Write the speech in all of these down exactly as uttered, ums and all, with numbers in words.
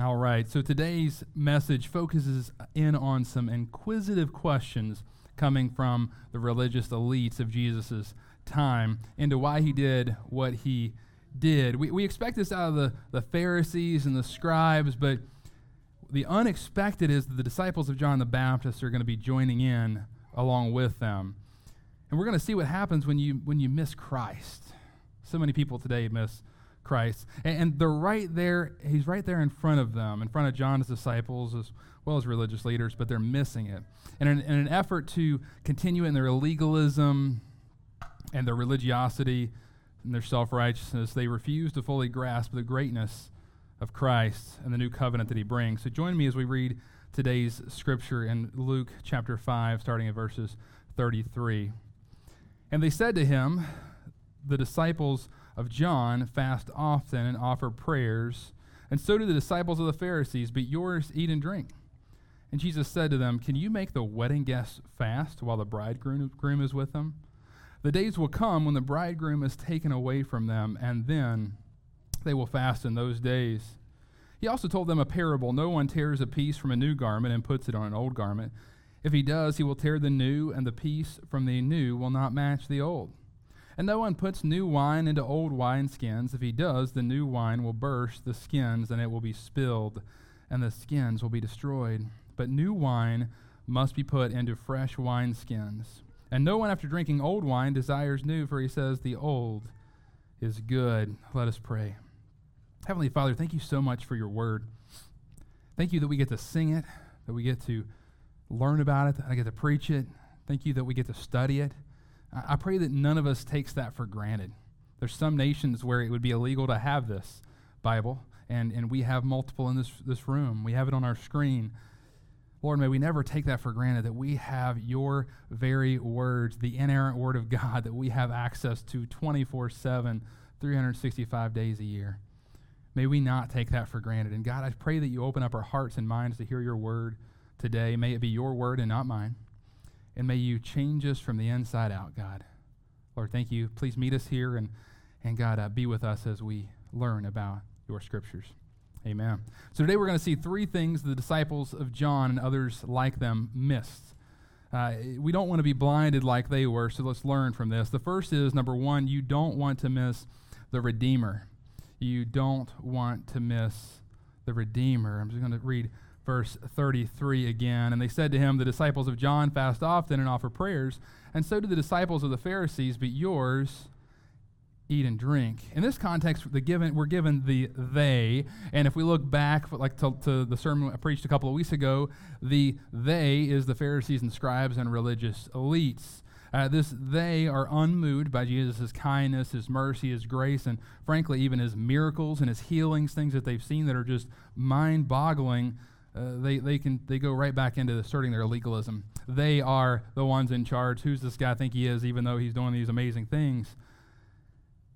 All right, so today's message focuses in on some inquisitive questions coming from the religious elites of Jesus' time into why he did what he did. We, we expect this out of the, the Pharisees and the scribes, but the unexpected is that the disciples of John the Baptist are going to be joining in along with them. And we're going to see what happens when you when you miss Christ. So many people today miss Christ. And, and they're right there, he's right there in front of them, in front of John's disciples as well as religious leaders, but they're missing it. And in, in an effort to continue in their legalism and their religiosity and their self-righteousness, they refuse to fully grasp the greatness of Christ and the new covenant that he brings. So join me as we read today's scripture in Luke chapter five, starting at verses thirty-three. And they said to him, the disciples of John fast often and offer prayers, and so do the disciples of the Pharisees, but yours eat and drink. And Jesus said to them, can you make the wedding guests fast while the bridegroom is with them? The days will come when the bridegroom is taken away from them, and then they will fast in those days. He also told them a parable. No one tears a piece from a new garment and puts it on an old garment. If he does, he will tear the new, and the piece from the new will not match the old. And no one puts new wine into old wineskins. If he does, the new wine will burst the skins, and it will be spilled, and the skins will be destroyed. But new wine must be put into fresh wineskins. And no one, after drinking old wine, desires new, for he says, the old is good. Let us pray. Heavenly Father, thank you so much for your word. Thank you that we get to sing it, that we get to learn about it, that I get to preach it. Thank you that we get to study it. I pray that none of us takes that for granted. There's some nations where it would be illegal to have this Bible, and, and we have multiple in this, this room. We have it on our screen. Lord, may we never take that for granted, that we have your very words, the inerrant word of God, that we have access to twenty-four seven, three hundred sixty-five days a year. May we not take that for granted. And God, I pray that you open up our hearts and minds to hear your word today. May it be your word and not mine. And may you change us from the inside out, God. Lord, thank you. Please meet us here, and, and God, uh, be with us as we learn about your scriptures. Amen. So today we're going to see three things the disciples of John and others like them missed. Uh, we don't want to be blinded like they were, so let's learn from this. The first is, number one, you don't want to miss the Redeemer. You don't want to miss the Redeemer. I'm just going to read verse thirty-three again. And they said to him, the disciples of John fast often and offer prayers, and so do the disciples of the Pharisees, but yours eat and drink. In this context, the given, we're given the they, and if we look back like to, to the sermon I preached a couple of weeks ago, the they is the Pharisees and scribes and religious elites. Uh, this they are unmoved by Jesus' kindness, his mercy, his grace, and frankly, even his miracles and his healings, things that they've seen that are just mind-boggling. Uh, they they can they go right back into asserting their legalism. They are the ones in charge. Who's this guy think he is, even though he's doing these amazing things?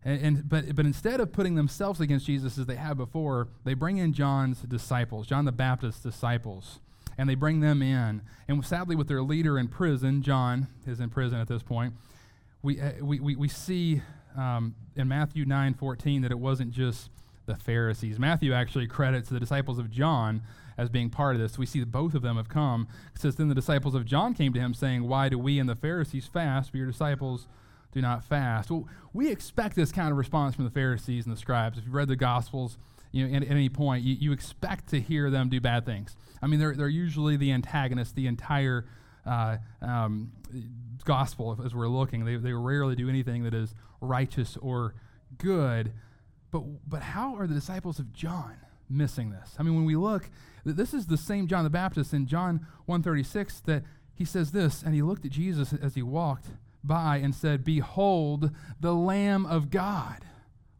And, and but but instead of putting themselves against Jesus as they had before, they bring in John's disciples, John the Baptist's disciples, and they bring them in. And sadly, with their leader in prison, John is in prison at this point. We uh, we, we we see um, in Matthew nine fourteen that it wasn't just the Pharisees. Matthew actually credits the disciples of John as being part of this. We see that both of them have come. It says, then the disciples of John came to him saying, why do we and the Pharisees fast, but your disciples do not fast? Well, we expect this kind of response from the Pharisees and the scribes. If you've read the Gospels, you know, at, at any point, you, you expect to hear them do bad things. I mean, they're they're usually the antagonists the entire uh, um, Gospel, as we're looking. They, they rarely do anything that is righteous or good. But but how are the disciples of John missing this? I mean, when we look, this is the same John the Baptist in John one thirty-six that he says this, and he looked at Jesus as he walked by and said, behold, the Lamb of God.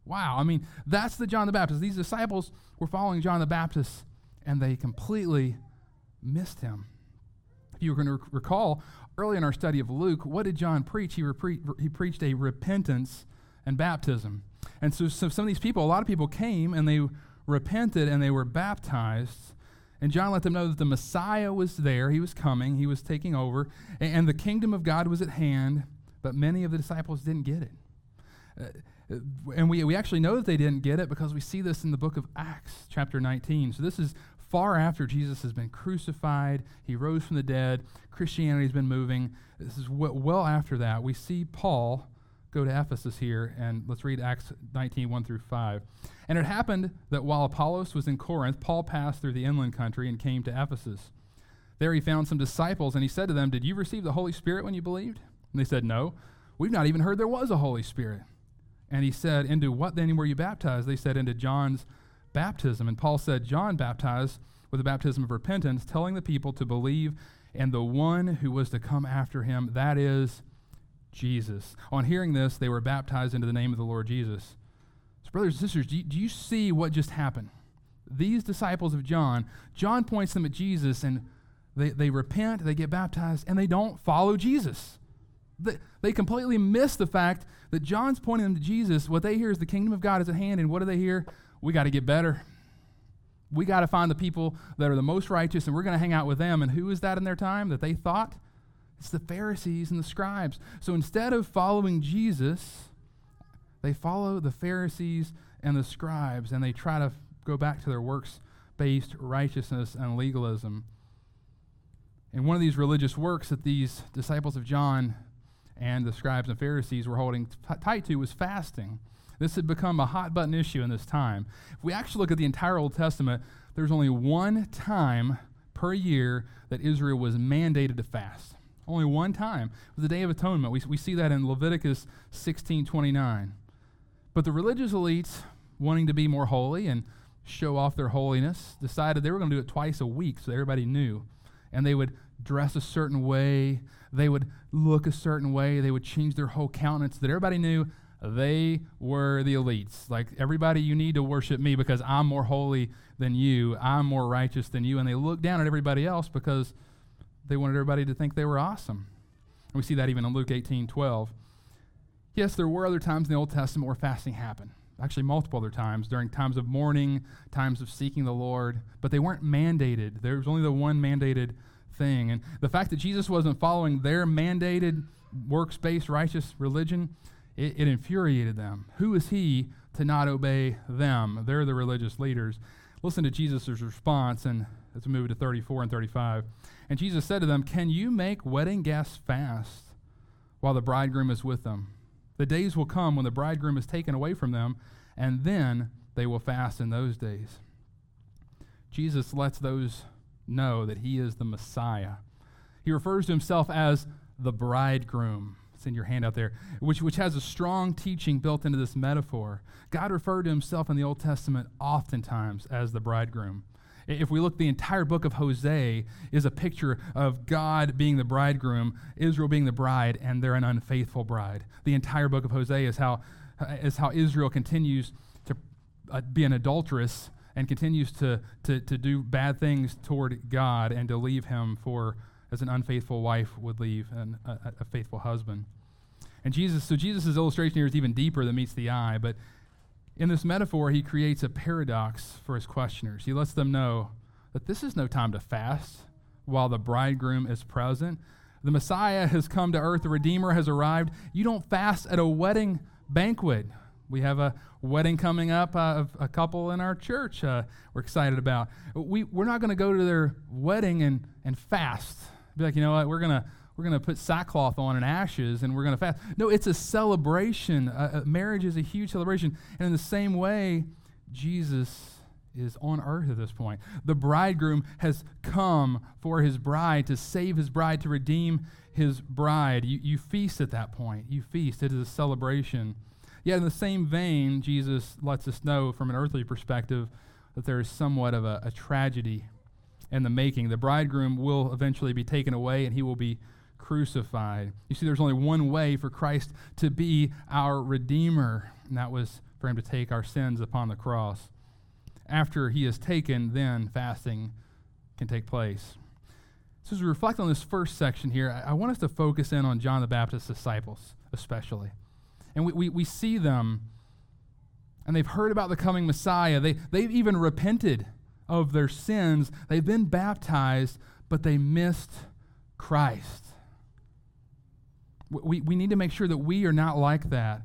Wow, I mean, that's the John the Baptist. These disciples were following John the Baptist, and they completely missed him. If you were going to rec- recall, early in our study of Luke, what did John preach? He, repre- he preached a repentance and baptism. And so, so some of these people, a lot of people came, and they repented, and they were baptized. And John let them know that the Messiah was there. He was coming. He was taking over. And, and the kingdom of God was at hand, but many of the disciples didn't get it. Uh, And we, we actually know that they didn't get it because we see this in the book of Acts, chapter nineteen. So this is far after Jesus has been crucified. He rose from the dead. Christianity's been moving. This is well after that. We see Paul go to Ephesus here, and let's read Acts nineteen, one through five. And it happened that while Apollos was in Corinth, Paul passed through the inland country and came to Ephesus. There he found some disciples, and he said to them, "Did you receive the Holy Spirit when you believed?" And they said, "No, we've not even heard there was a Holy Spirit." And he said, "Into what then were you baptized?" They said, "Into John's baptism." And Paul said, "John baptized with the baptism of repentance, telling the people to believe in the one who was to come after him, that is Jesus." On hearing this, they were baptized into the name of the Lord Jesus. So brothers and sisters, do you, do you see what just happened? These disciples of John, John points them at Jesus, and they, they repent, they get baptized, and they don't follow Jesus. They, they completely miss the fact that John's pointing them to Jesus. What they hear is the kingdom of God is at hand, and what do they hear? We got to get better. We got to find the people that are the most righteous, and we're going to hang out with them. And who is that in their time that they thought? It's the Pharisees and the scribes. So instead of following Jesus, they follow the Pharisees and the scribes, and they try to go back to their works-based righteousness and legalism. And one of these religious works that these disciples of John and the scribes and Pharisees were holding t- tight to was fasting. This had become a hot-button issue in this time. If we actually look at the entire Old Testament, there's only one time per year that Israel was mandated to fast. Only one time. It was the Day of Atonement. We, we see that in Leviticus sixteen twenty-nine. But the religious elites, wanting to be more holy and show off their holiness, decided they were going to do it twice a week so everybody knew. And they would dress a certain way. They would look a certain way. They would change their whole countenance so that everybody knew they were the elites. Like, everybody, you need to worship me because I'm more holy than you. I'm more righteous than you. And they looked down at everybody else because they wanted everybody to think they were awesome. And we see that even in Luke eighteen twelve. Yes, there were other times in the Old Testament where fasting happened. Actually, multiple other times, during times of mourning, times of seeking the Lord. But they weren't mandated. There was only the one mandated thing. And the fact that Jesus wasn't following their mandated, works-based, righteous religion, it, it infuriated them. Who is he to not obey them? They're the religious leaders. Listen to Jesus' response, and let's move to thirty-four and thirty-five. And Jesus said to them, "Can you make wedding guests fast while the bridegroom is with them? The days will come when the bridegroom is taken away from them, and then they will fast in those days." Jesus lets those know that he is the Messiah. He refers to himself as the bridegroom. It's in your handout there, which, which has a strong teaching built into this metaphor. God referred to himself in the Old Testament oftentimes as the bridegroom. If we look, the entire book of Hosea is a picture of God being the bridegroom, Israel being the bride, and they're an unfaithful bride. The entire book of Hosea is how is how Israel continues to uh, be an adulteress and continues to, to to do bad things toward God and to leave him for, as an unfaithful wife would leave an, a, a faithful husband. And Jesus, so Jesus' illustration here is even deeper than meets the eye, but in this metaphor, he creates a paradox for his questioners. He lets them know that this is no time to fast while the bridegroom is present. The Messiah has come to earth. The Redeemer has arrived. You don't fast at a wedding banquet. We have a wedding coming up uh, of a couple in our church uh, we're excited about. We, we're not going to go to their wedding and, and fast. Be like, you know what, we're going to We're going to put sackcloth on and ashes, and we're going to fast. No, it's a celebration. Uh, marriage is a huge celebration. And in the same way, Jesus is on earth at this point. The bridegroom has come for his bride, to save his bride, to redeem his bride. You, you feast at that point. You feast. It is a celebration. Yet in the same vein, Jesus lets us know from an earthly perspective that there is somewhat of a, a tragedy in the making. The bridegroom will eventually be taken away, and he will be crucified. You see, there's only one way for Christ to be our Redeemer, and that was for him to take our sins upon the cross. After he is taken, then fasting can take place. So as we reflect on this first section here, I, I want us to focus in on John the Baptist's disciples, especially. And we, we, we see them, and they've heard about the coming Messiah. They, they've even repented of their sins. They've been baptized, but they missed Christ. We, we need to make sure that we are not like that.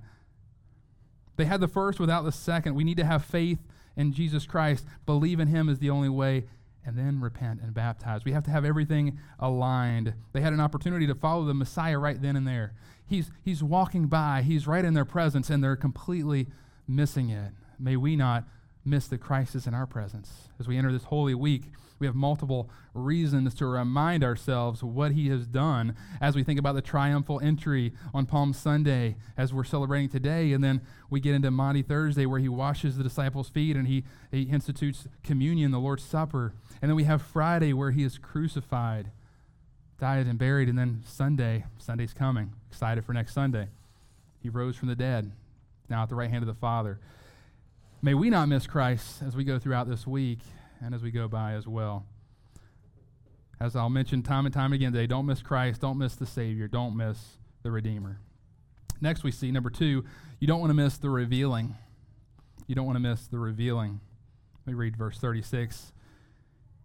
They had the first without the second. We need to have faith in Jesus Christ, believe in him is the only way, and then repent and baptize. We have to have everything aligned. They had an opportunity to follow the Messiah right then and there. He's, he's walking by. He's right in their presence, and they're completely missing it. May we not miss the crisis in our presence. As we enter this Holy Week, we have multiple reasons to remind ourselves what he has done as we think about the triumphal entry on Palm Sunday, as we're celebrating today, and then we get into Maundy Thursday where he washes the disciples' feet and he, he institutes communion, the Lord's Supper. And then we have Friday where he is crucified, died and buried, and then Sunday, Sunday's coming, excited for next Sunday. He rose from the dead, now at the right hand of the Father. May we not miss Christ as we go throughout this week and as we go by as well. As I'll mention time and time again today, don't miss Christ, don't miss the Savior, don't miss the Redeemer. Next we see, number two, you don't want to miss the revealing. You don't want to miss the revealing. Let me read verse thirty-six.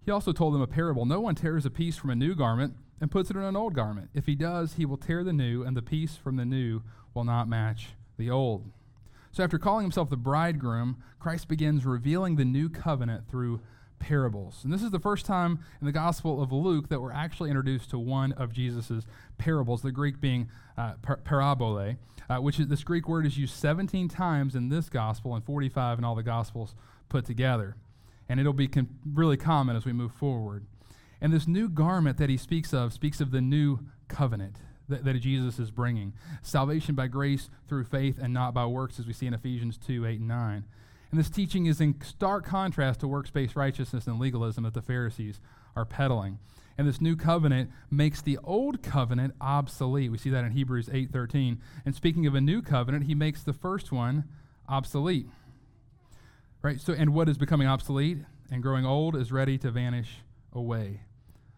He also told them a parable. No one tears a piece from a new garment and puts it in an old garment. If he does, he will tear the new, and the piece from the new will not match the old. So after calling himself the bridegroom, Christ begins revealing the new covenant through parables. And this is the first time in the Gospel of Luke that we're actually introduced to one of Jesus' parables, the Greek being uh, par- parabole, uh, which is, this Greek word is used seventeen times in this Gospel and forty-five in all the Gospels put together. And it'll be com- really common as we move forward. And this new garment that he speaks of speaks of the new covenant that, that Jesus is bringing. Salvation by grace through faith and not by works, as we see in Ephesians two, eight, and nine. And this teaching is in stark contrast to works-based righteousness and legalism that the Pharisees are peddling. And this new covenant makes the old covenant obsolete. We see that in Hebrews eight, thirteen. And speaking of a new covenant, he makes the first one obsolete. Right? So, and what is becoming obsolete and growing old is ready to vanish away.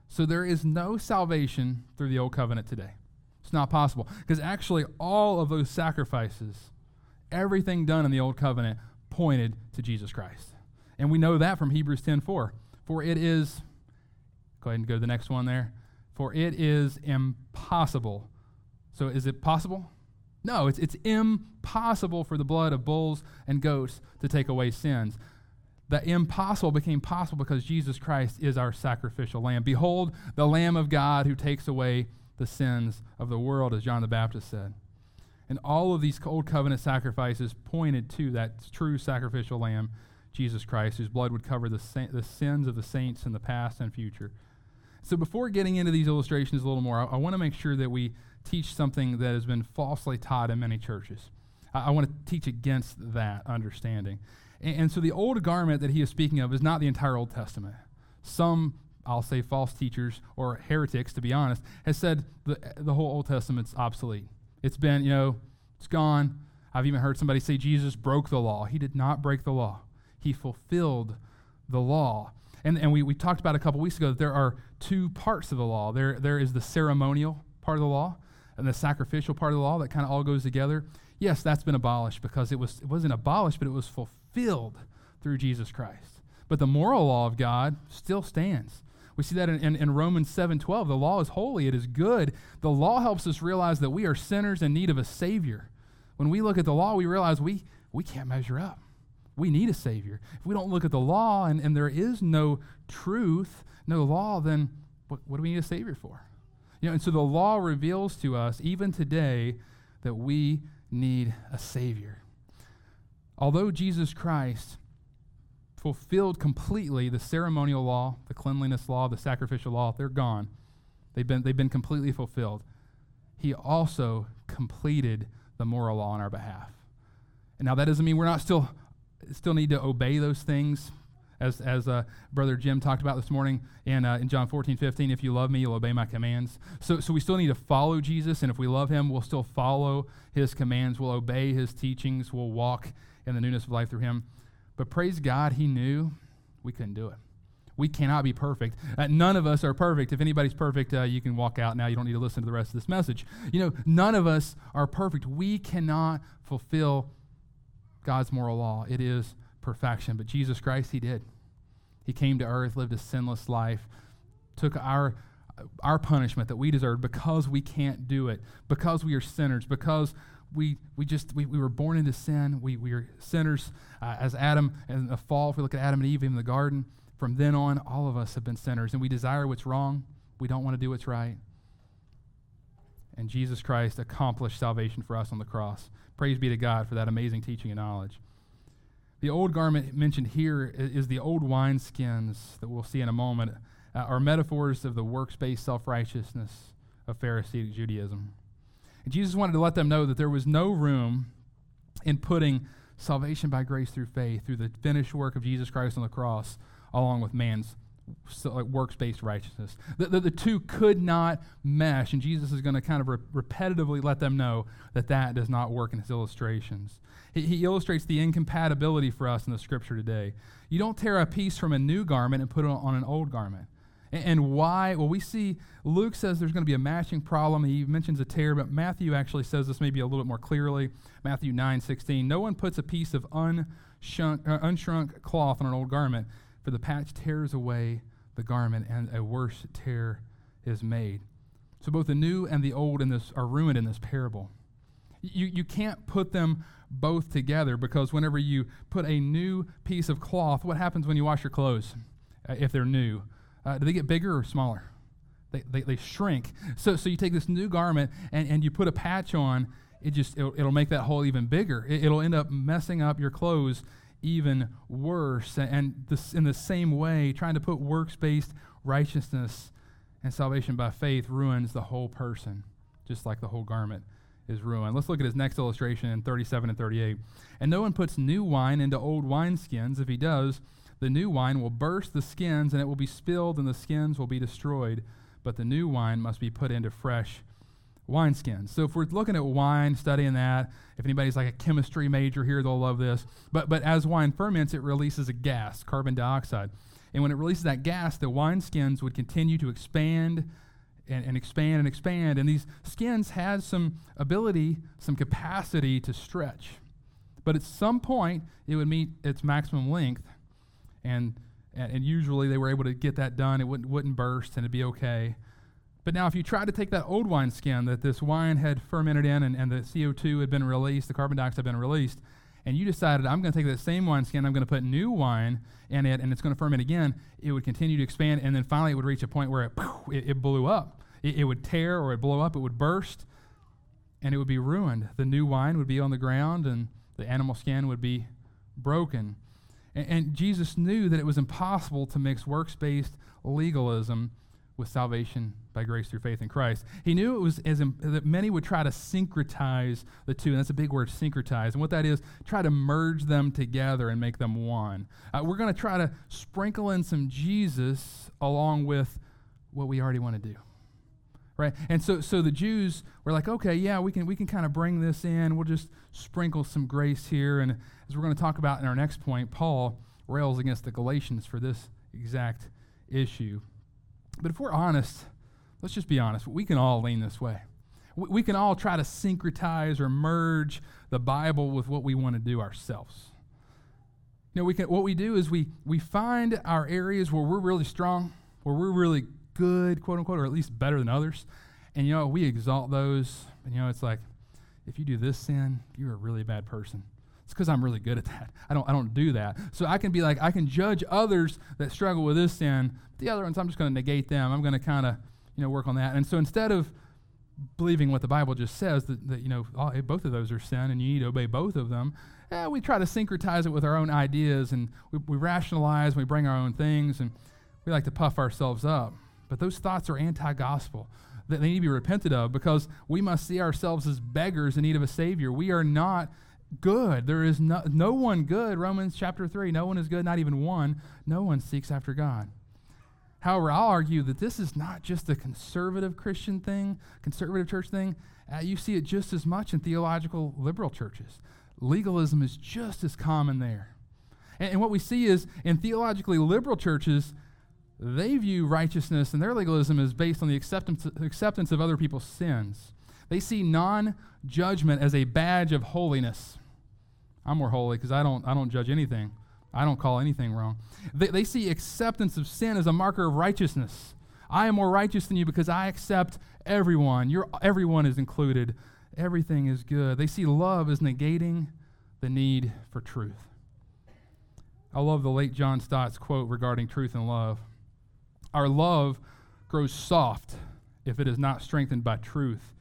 So there is no salvation through the old covenant today. It's not possible. Because actually all of those sacrifices, everything done in the old covenant, pointed to Jesus Christ. And we know that from Hebrews ten four. For it is, go ahead and go to the next one there. For it is impossible. So is it possible? No, it's, it's impossible for the blood of bulls and goats to take away sins. The impossible became possible because Jesus Christ is our sacrificial lamb. Behold, the Lamb of God who takes away the sins of the world, as John the Baptist said. And all of these old covenant sacrifices pointed to that true sacrificial lamb, Jesus Christ, whose blood would cover the sa- the sins of the saints in the past and future. So before getting into these illustrations a little more, I, I want to make sure that we teach something that has been falsely taught in many churches. I, I want to teach against that understanding. And, and so the old garment that he is speaking of is not the entire Old Testament. Some, I'll say false teachers or heretics, to be honest, has said the, the whole Old Testament's obsolete. It's been, you know, it's gone. I've even heard somebody say Jesus broke the law. He did not break the law. He fulfilled the law. And and we, we talked about a couple weeks ago that there are two parts of the law. There There is the ceremonial part of the law and the sacrificial part of the law that kind of all goes together. Yes, that's been abolished because it, was, it wasn't abolished, but it was fulfilled through Jesus Christ. But the moral law of God still stands. We see that in, in, in Romans seven twelve. The law is holy. It is good. The law helps us realize that we are sinners in need of a Savior. When we look at the law, we realize we, we can't measure up. We need a Savior. If we don't look at the law and, and there is no truth, no law, then what, what do we need a Savior for? You know, and so the law reveals to us, even today, that we need a Savior. Although Jesus Christ fulfilled completely the ceremonial law, the cleanliness law, the sacrificial law, they're gone. They've been, they've been completely fulfilled. He also completed the moral law on our behalf. And now that doesn't mean we're not still, still need to obey those things. As, as uh, Brother Jim talked about this morning in, uh, in John fourteen, fifteen, if you love me, you'll obey my commands. So, so we still need to follow Jesus, and if we love him, we'll still follow his commands. We'll obey his teachings. We'll walk in the newness of life through him. But praise God, he knew we couldn't do it. We cannot be perfect. Uh, none of us are perfect. If anybody's perfect, uh, you can walk out now. You don't need to listen to the rest of this message. You know, none of us are perfect. We cannot fulfill God's moral law. It is perfection. But Jesus Christ, he did. He came to earth, lived a sinless life, took our our punishment that we deserved because we can't do it, because we are sinners, because we we just we, we were born into sin. We we are sinners uh, as Adam and the fall. If we look at Adam and Eve in the garden, from then on, all of us have been sinners, and we desire what's wrong. We don't want to do what's right. And Jesus Christ accomplished salvation for us on the cross. Praise be to God for that amazing teaching and knowledge. The old garment mentioned here is the old wineskins that we'll see in a moment, uh, are metaphors of the works-based self-righteousness of Pharisaic Judaism. And Jesus wanted to let them know that there was no room in putting salvation by grace through faith, through the finished work of Jesus Christ on the cross, along with man's So, like works-based righteousness. The, the, the two could not mesh, and Jesus is going to kind of re- repetitively let them know that that does not work in his illustrations. He, he illustrates the incompatibility for us in the scripture today. You don't tear a piece from a new garment and put it on an old garment. And, and why? Well, we see Luke says there's going to be a matching problem. He mentions a tear, but Matthew actually says this maybe a little bit more clearly. Matthew nine sixteen, no one puts a piece of unshunk, uh, unshrunk cloth on an old garment, for the patch tears away the garment, and a worse tear is made. So both the new and the old in this are ruined in this parable. You, you can't put them both together, because whenever you put a new piece of cloth, what happens when you wash your clothes, uh, if they're new? Uh, do they get bigger or smaller? They, they, they shrink. So so you take this new garment and, and you put a patch on, it just it'll, it'll make that hole even bigger. It, it'll end up messing up your clothes even worse, and this, in the same way, trying to put works-based righteousness and salvation by faith ruins the whole person, just like the whole garment is ruined. Let's look at his next illustration in thirty-seven and thirty-eight. And no one puts new wine into old wineskins. If he does, the new wine will burst the skins, and it will be spilled, and the skins will be destroyed. But the new wine must be put into fresh wineskins. So if we're looking at wine, studying that, if anybody's like a chemistry major here, they'll love this. But but as wine ferments, it releases a gas, carbon dioxide. And when it releases that gas, the wineskins would continue to expand and, and expand and expand. And these skins had some ability, some capacity to stretch. But at some point, it would meet its maximum length. And, and, and usually they were able to get that done. It wouldn't, wouldn't burst, and it'd be okay. But now if you try to take that old wine skin that this wine had fermented in, and, and the C O two had been released, the carbon dioxide had been released, and you decided, I'm going to take that same wine skin, I'm going to put new wine in it, and it's going to ferment again, it would continue to expand, and then finally it would reach a point where it, it, it blew up. It, it would tear or it blow up, it would burst, and it would be ruined. The new wine would be on the ground, and the animal skin would be broken. And, and Jesus knew that it was impossible to mix works-based legalism with salvation by grace through faith in Christ. He knew it was as imp- that many would try to syncretize the two, and that's a big word, syncretize. And what that is, try to merge them together and make them one. Uh, we're going to try to sprinkle in some Jesus along with what we already want to do, right? And so, so the Jews were like, okay, yeah, we can we can kind of bring this in. We'll just sprinkle some grace here. And as we're going to talk about in our next point, Paul rails against the Galatians for this exact issue. But if we're honest, let's just be honest, we can all lean this way. We, we can all try to syncretize or merge the Bible with what we want to do ourselves. You know, we can, what we do is we, we find our areas where we're really strong, where we're really good, quote unquote, or at least better than others. And, you know, we exalt those. And, you know, it's like, if you do this sin, you're a really bad person. It's because I'm really good at that. I don't I don't do that. So I can be like, I can judge others that struggle with this sin. The other ones, I'm just going to negate them. I'm going to kind of, you know, work on that. And so instead of believing what the Bible just says, that, that you know, all, both of those are sin and you need to obey both of them, eh, we try to syncretize it with our own ideas, and we, we rationalize, and we bring our own things, and we like to puff ourselves up. But those thoughts are anti-gospel. That they need to be repented of, because we must see ourselves as beggars in need of a Savior. We are not good. There is no, no one good. Romans chapter three, no one is good, not even one. No one seeks after God. However, I'll argue that this is not just a conservative Christian thing, conservative church thing. Uh, you see it just as much in theological liberal churches. Legalism is just as common there. And, and what we see is in theologically liberal churches, they view righteousness and their legalism as based on the acceptance, acceptance of other people's sins. They see non-judgment as a badge of holiness. I'm more holy because I don't I don't judge anything. I don't call anything wrong. They, they see acceptance of sin as a marker of righteousness. I am more righteous than you because I accept everyone. You're, everyone is included Everything is good. They see love as negating the need for truth. I love the late John Stott's quote regarding truth and love. Our love grows soft if it is not strengthened by truth,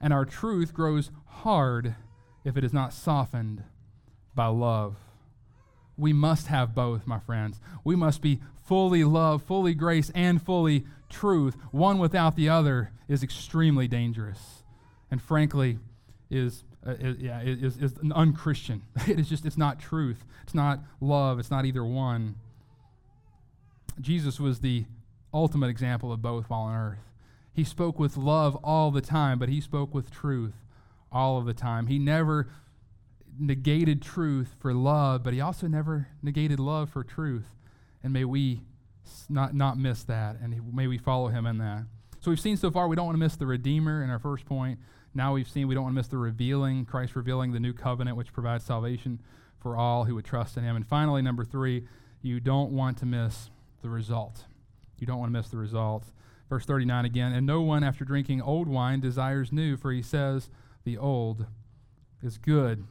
and our truth grows hard if it is not softened by love. We must have both, my friends. We must be fully love, fully grace, and fully truth. One without the other is extremely dangerous, and frankly, is uh, is, yeah, is is an unchristian. It is just it's not truth. It's not love. It's not either one. Jesus was the ultimate example of both while on earth. He spoke with love all the time, but he spoke with truth all of the time. He never negated truth for love, but he also never negated love for truth. And may we not, not miss that, and may we follow him in that. So we've seen so far we don't want to miss the Redeemer in our first point. Now we've seen we don't want to miss the revealing, Christ revealing the new covenant, which provides salvation for all who would trust in him. And finally, number three, you don't want to miss the result. You don't want to miss the result. Verse thirty-nine again, and no one after drinking old wine desires new, for he says the old is good.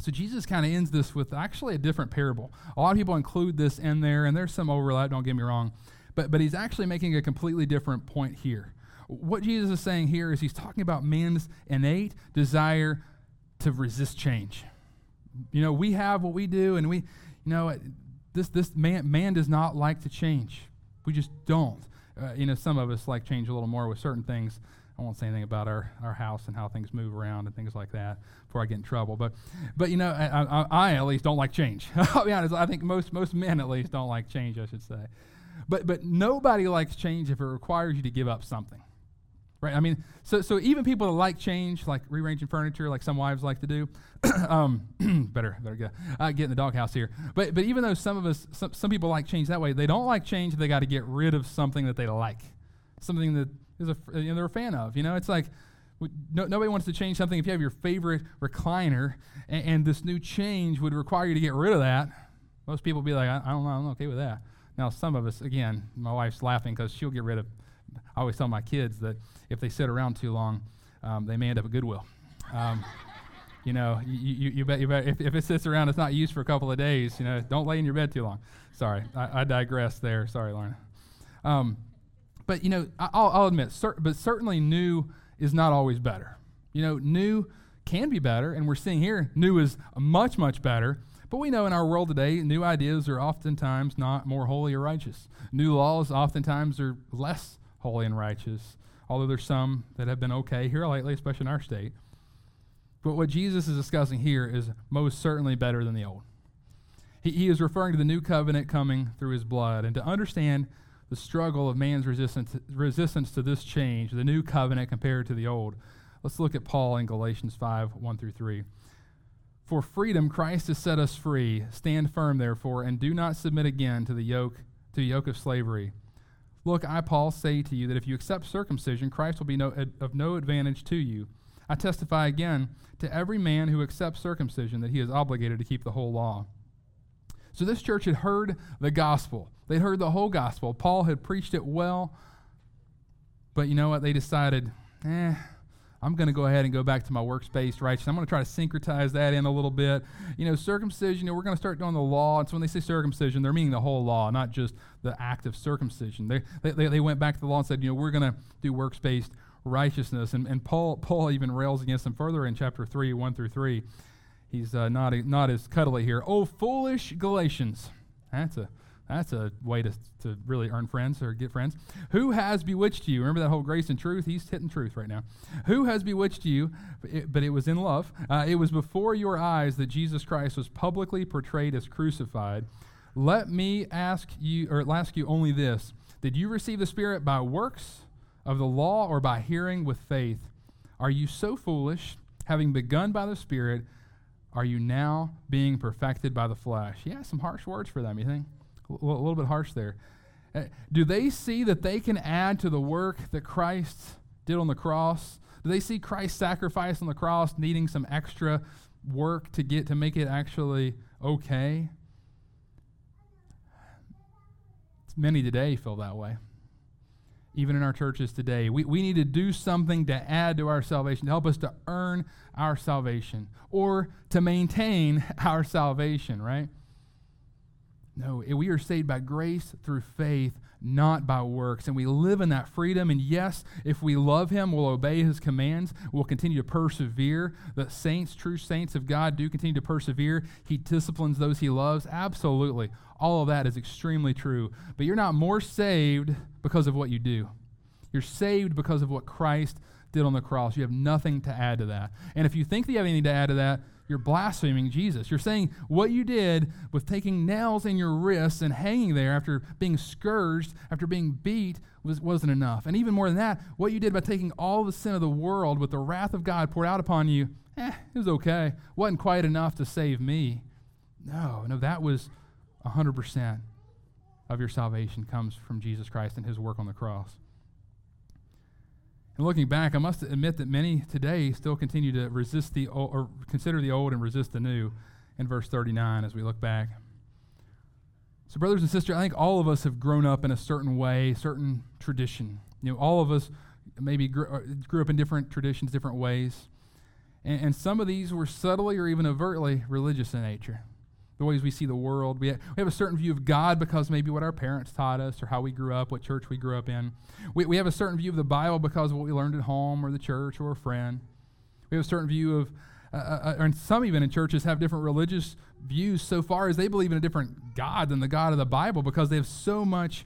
So Jesus kind of ends this with actually a different parable. A lot of people include this in there, and there's some overlap, don't get me wrong, but but he's actually making a completely different point here. What Jesus is saying here is he's talking about man's innate desire to resist change. You know, we have what we do, and we, you know, this this man man does not like to change. We just don't. Uh, you know, some of us like change a little more with certain things. I won't say anything about our, our house and how things move around and things like that before I get in trouble. But, but you know, I, I, I at least don't like change. I'll be honest, I think most most men at least don't like change, I should say. But but nobody likes change if it requires you to give up something, right? I mean, so so even people that like change, like rearranging furniture, like some wives like to do, um, better better go uh, get in the doghouse here. But but even though some of us, some, some people like change that way, they don't like change if they got to get rid of something that they like, something that is a you know, they're a fan of. You know, it's like we, no, nobody wants to change something. If you have your favorite recliner, and, and this new change would require you to get rid of that, most people be like, I, I don't know, I'm okay with that. Now, some of us, again, my wife's laughing because she'll get rid of, I always tell my kids that if they sit around too long, um, they may end up at Goodwill. Um, you know, you, you, you bet, you bet if, if it sits around, it's not used for a couple of days, you know, don't lay in your bed too long. Sorry, I, I digress there. Sorry, Lorna. Um, but, you know, I, I'll, I'll admit, cer- but certainly new is not always better. You know, new can be better, and we're seeing here, new is much, much better. But we know in our world today, new ideas are oftentimes not more holy or righteous. New laws oftentimes are less holy and righteous, although there's some that have been okay here lately, especially in our state. But what Jesus is discussing here is most certainly better than the old. He, he is referring to the new covenant coming through his blood. And to understand the struggle of man's resistance, resistance to this change, the new covenant compared to the old, let's look at Paul in Galatians five, one through three. For freedom, Christ has set us free. Stand firm, therefore, and do not submit again to the yoke to the yoke of slavery. Look, I, Paul, say to you that if you accept circumcision, Christ will be no, of no advantage to you. I testify again to every man who accepts circumcision that he is obligated to keep the whole law. So this church had heard the gospel. They'd heard the whole gospel. Paul had preached it well, but you know what? They decided, eh, I'm going to go ahead and go back to my works-based righteousness. I'm going to try to syncretize that in a little bit. You know, circumcision, you know, we're going to start doing the law. And so when they say circumcision, they're meaning the whole law, not just the act of circumcision. They they, they went back to the law and said, you know, we're going to do works-based righteousness. And and Paul Paul even rails against them further in chapter three, one through three. He's uh, not, not as cuddly here. Oh, foolish Galatians. That's a... That's a way to to really earn friends or get friends. Who has bewitched you? Remember that whole grace and truth? He's hitting truth right now. Who has bewitched you? It, but it was in love. Uh, it was before your eyes that Jesus Christ was publicly portrayed as crucified. Let me ask you, or ask you only this. Did you receive the Spirit by works of the law or by hearing with faith? Are you so foolish, having begun by the Spirit, are you now being perfected by the flesh? Yeah, some harsh words for them, you think? A little bit harsh there. Uh, do they see that they can add to the work that Christ did on the cross? Do they see Christ's sacrifice on the cross needing some extra work to get to make it actually okay? Many today feel that way. even in our churches today. We, we need to do something to add to our salvation, to help us to earn our salvation or to maintain our salvation, right? No, we are saved by grace through faith, not by works. And we live in that freedom. And yes, if we love him, we'll obey his commands. We'll continue to persevere. The saints, true saints of God, do continue to persevere. He disciplines those he loves. Absolutely. All of that is extremely true. But you're not more saved because of what you do. You're saved because of what Christ did on the cross. You have nothing to add to that. And if you think that you have anything to add to that, you're blaspheming Jesus. You're saying what you did with taking nails in your wrists and hanging there after being scourged, after being beat, was, wasn't enough. And even more than that, what you did by taking all the sin of the world with the wrath of God poured out upon you, eh, it was okay. Wasn't quite enough to save me. No, no, that was one hundred percent of your salvation comes from Jesus Christ and his work on the cross. And looking back, I must admit that many today still continue to resist the old, or consider the old and resist the new in verse thirty-nine as we look back. So brothers and sisters, I think all of us have grown up in a certain way, certain tradition. You know, all of us maybe grew, grew up in different traditions, different ways. And, and some of these were subtly or even overtly religious in nature. The ways we see the world. We, ha- we have a certain view of God because maybe what our parents taught us or how we grew up, what church we grew up in. We, we have a certain view of the Bible because of what we learned at home or the church or a friend. We have a certain view of, uh, uh, and some even in churches have different religious views so far as they believe in a different God than the God of the Bible because they have so much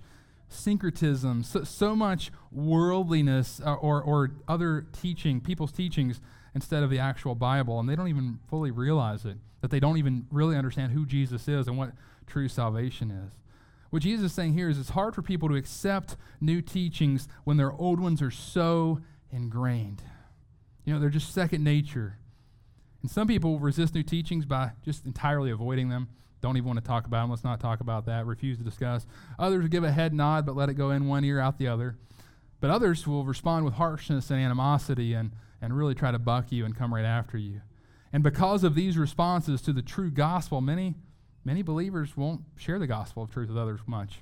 syncretism, so, so much worldliness uh, or, or other teaching, people's teachings instead of the actual Bible, and they don't even fully realize it, that they don't even really understand who Jesus is and what true salvation is. What Jesus is saying here is it's hard for people to accept new teachings when their old ones are so ingrained. You know, they're just second nature. And some people resist new teachings by just entirely avoiding them, don't even want to talk about them, let's not talk about that, refuse to discuss. Others give a head nod but let it go in one ear, out the other. But others will respond with harshness and animosity and and really try to buck you and come right after you. And because of these responses to the true gospel, many many believers won't share the gospel of truth with others much.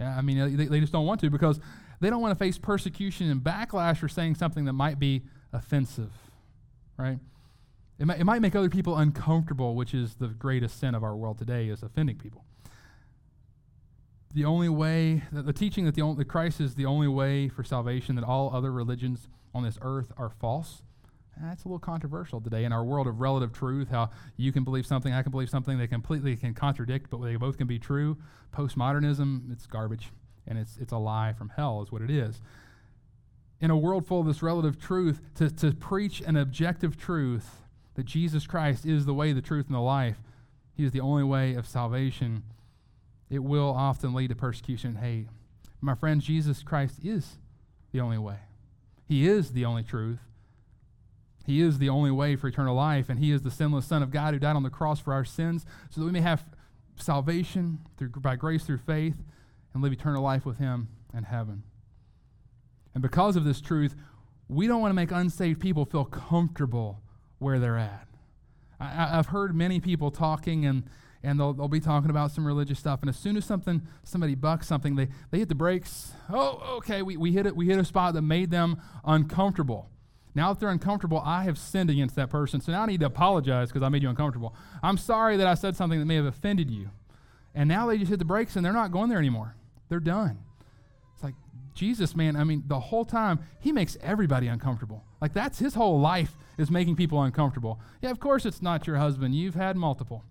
Yeah, I mean, they, they just don't want to because they don't want to face persecution and backlash for saying something that might be offensive, right? It might, it might make other people uncomfortable, which is the greatest sin of our world today, is offending people. The only way, the teaching that the only, Christ is the only way for salvation, that all other religions on this earth are false, that's a little controversial today in our world of relative truth, how you can believe something, I can believe something, they completely can contradict, but they both can be true. Postmodernism, it's garbage, and it's it's a lie from hell is what it is. In a world full of this relative truth, to, to preach an objective truth that Jesus Christ is the way, the truth, and the life, he is the only way of salvation, it will often lead to persecution and hate. My friend, Jesus Christ is the only way. He is the only truth. He is the only way for eternal life, and he is the sinless Son of God who died on the cross for our sins so that we may have salvation through, by grace through faith and live eternal life with him in heaven. And because of this truth, we don't want to make unsaved people feel comfortable where they're at. I, I've heard many people talking and And they'll, they'll be talking about some religious stuff. And as soon as something somebody bucks something, they, they hit the brakes. Oh, okay, we, we hit it. We hit a spot that made them uncomfortable. Now that they're uncomfortable, I have sinned against that person. So now I need to apologize because I made you uncomfortable. I'm sorry that I said something that may have offended you. And now they just hit the brakes and they're not going there anymore. They're done. It's like Jesus, man, I mean, the whole time, he makes everybody uncomfortable. Like that's his whole life is making people uncomfortable. Yeah, of course it's not your husband. You've had multiple.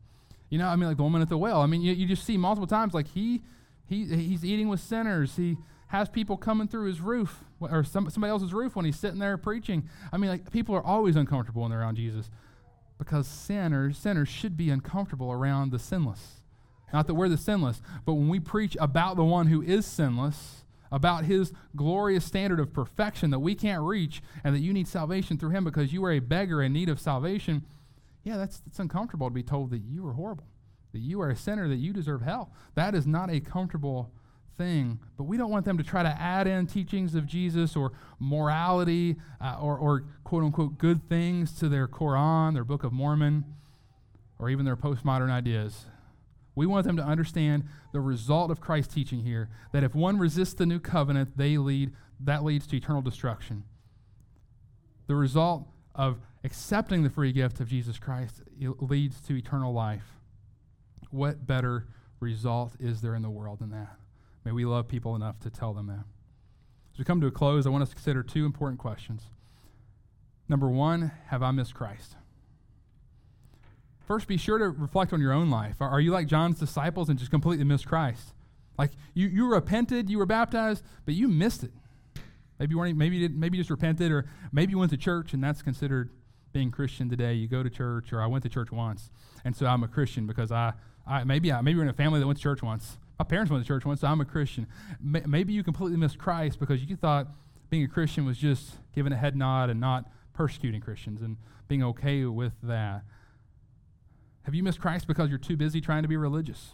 You know, I mean, like the woman at the well. I mean, you, you just see multiple times, like he, he, he's eating with sinners. He has people coming through his roof or some, somebody else's roof when he's sitting there preaching. I mean, like people are always uncomfortable when they're around Jesus because sinners, sinners should be uncomfortable around the sinless. Not that we're the sinless, but when we preach about the one who is sinless, about his glorious standard of perfection that we can't reach and that you need salvation through him because you are a beggar in need of salvation, yeah, that's it's uncomfortable to be told that you are horrible, that you are a sinner, that you deserve hell. That is not a comfortable thing, but we don't want them to try to add in teachings of Jesus or morality uh, or, or quote-unquote good things to their Quran, their Book of Mormon, or even their postmodern ideas. We want them to understand the result of Christ's teaching here, that if one resists the new covenant, they lead that leads to eternal destruction. The result of accepting the free gift of Jesus Christ leads to eternal life. What better result is there in the world than that? May we love people enough to tell them that. As we come to a close, I want us to consider two important questions. Number one, have I missed Christ? First, be sure to reflect on your own life. Are you like John's disciples and just completely missed Christ? Like you, you repented, you were baptized, but you missed it. Maybe you weren't, maybe you didn't, maybe you just repented, or maybe you went to church, and that's considered being Christian today. You go to church, or I went to church once, and so I'm a Christian because I, I maybe I maybe we're in a family that went to church once. My parents went to church once, so I'm a Christian. Ma- maybe you completely missed Christ because you thought being a Christian was just giving a head nod and not persecuting Christians and being okay with that. Have you missed Christ because you're too busy trying to be religious?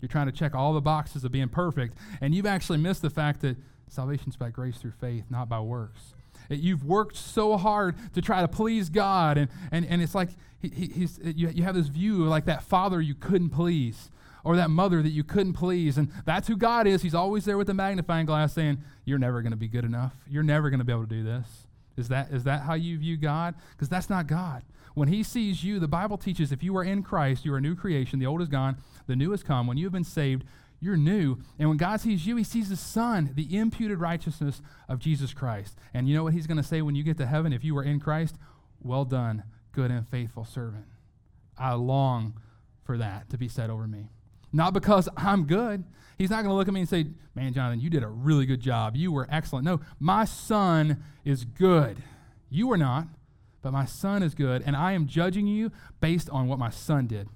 You're trying to check all the boxes of being perfect, and you've actually missed the fact that salvation's by grace through faith, not by works. It, you've worked so hard to try to please God, and and, and it's like he, he, he's, you, you have this view of like that father you couldn't please or that mother that you couldn't please, and that's who God is. He's always there with a magnifying glass saying, you're never going to be good enough. You're never going to be able to do this. Is that is that how you view God? Because that's not God. When he sees you, the Bible teaches if you are in Christ, you are a new creation. The old is gone, the new has come. When you have been saved, you're new. And when God sees you, he sees the Son, the imputed righteousness of Jesus Christ. And you know what he's going to say when you get to heaven if you are in Christ? Well done, good and faithful servant. I long for that to be said over me. Not because I'm good. He's not going to look at me and say, man, Jonathan, you did a really good job. You were excellent. No, my Son is good. You are not, but my Son is good, and I am judging you based on what my Son did,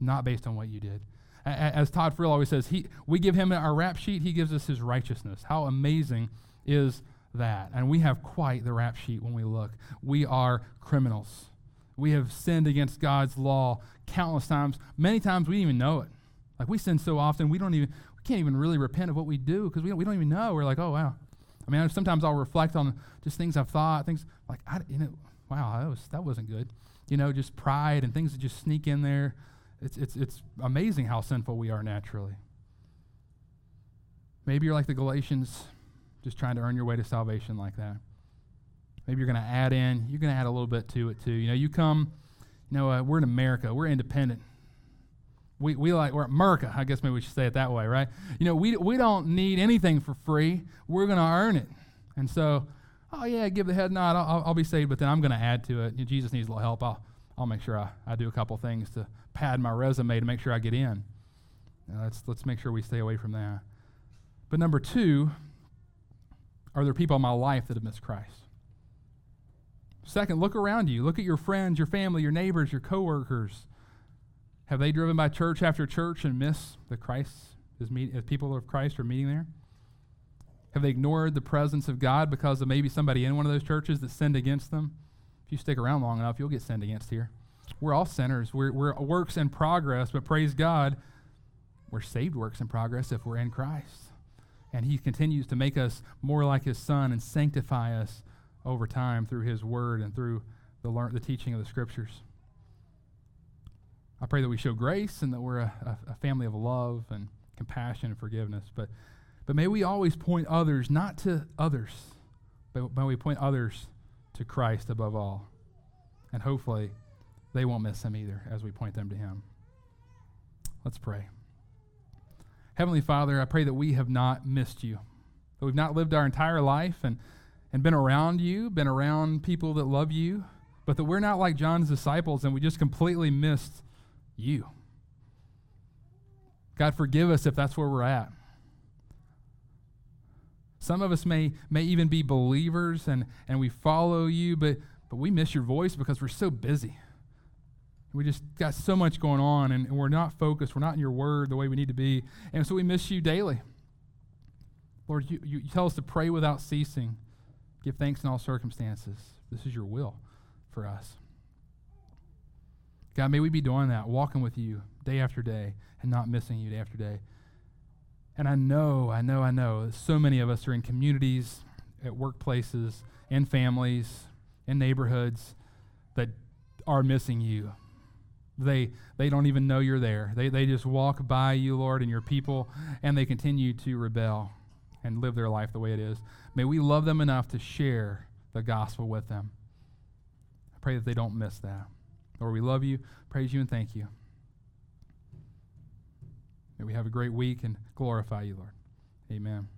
not based on what you did. As Todd Frill always says, he, we give him our rap sheet, he gives us his righteousness. How amazing is that? And we have quite the rap sheet when we look. We are criminals. We have sinned against God's law countless times. Many times we didn't even know it. Like we sin so often, we don't even, we can't even really repent of what we do because we don't, we don't even know. We're like, oh, wow. I mean, sometimes I'll reflect on just things I've thought, things like, I, you know, wow, that was that wasn't good. You know, just pride and things that just sneak in there. It's it's it's amazing how sinful we are naturally. Maybe you're like the Galatians, just trying to earn your way to salvation like that. Maybe you're going to add in, you're going to add a little bit to it too. You know, you come, you know, uh, we're in America, we're independent. We we like we're America. I guess maybe we should say it that way, right? You know, we we don't need anything for free. We're going to earn it, and so, oh yeah, give the head nod. I'll, I'll be saved, but then I'm going to add to it. You know, Jesus needs a little help. I'll I'll make sure I, I do a couple things to pad my resume to make sure I get in. Now let's let's make sure we stay away from that. But number two, are there people in my life that have missed Christ? Second, look around you. Look at your friends, your family, your neighbors, your coworkers. Have they driven by church after church and missed the Christ? Is meet, if people of Christ are meeting there? Have they ignored the presence of God because of maybe somebody in one of those churches that sinned against them? If you stick around long enough, you'll get sinned against here. We're all sinners. We're, we're works in progress, but praise God, we're saved works in progress if we're in Christ. And he continues to make us more like his Son and sanctify us over time through his word and through the, lear- the teaching of the scriptures. I pray that we show grace and that we're a, a family of love and compassion and forgiveness, but But may we always point others, not to others, but may we point others to Christ above all. And hopefully they won't miss him either as we point them to him. Let's pray. Heavenly Father, I pray that we have not missed you, that we've not lived our entire life and, and been around you, been around people that love you, but that we're not like John's disciples and we just completely missed you. God, forgive us if that's where we're at. Some of us may may even be believers and, and we follow you, but but we miss your voice because we're so busy. We just got so much going on and, and we're not focused. We're not in your word the way we need to be. And so we miss you daily. Lord, you, you tell us to pray without ceasing. Give thanks in all circumstances. This is your will for us. God, may we be doing that, walking with you day after day and not missing you day after day. And I know, I know, I know that so many of us are in communities, at workplaces, in families, in neighborhoods that are missing you. They they don't even know you're there. They they just walk by you, Lord, and your people, and they continue to rebel and live their life the way it is. May we love them enough to share the gospel with them. I pray that they don't miss that. Lord, we love you, praise you, and thank you. May we have a great week and glorify you, Lord. Amen.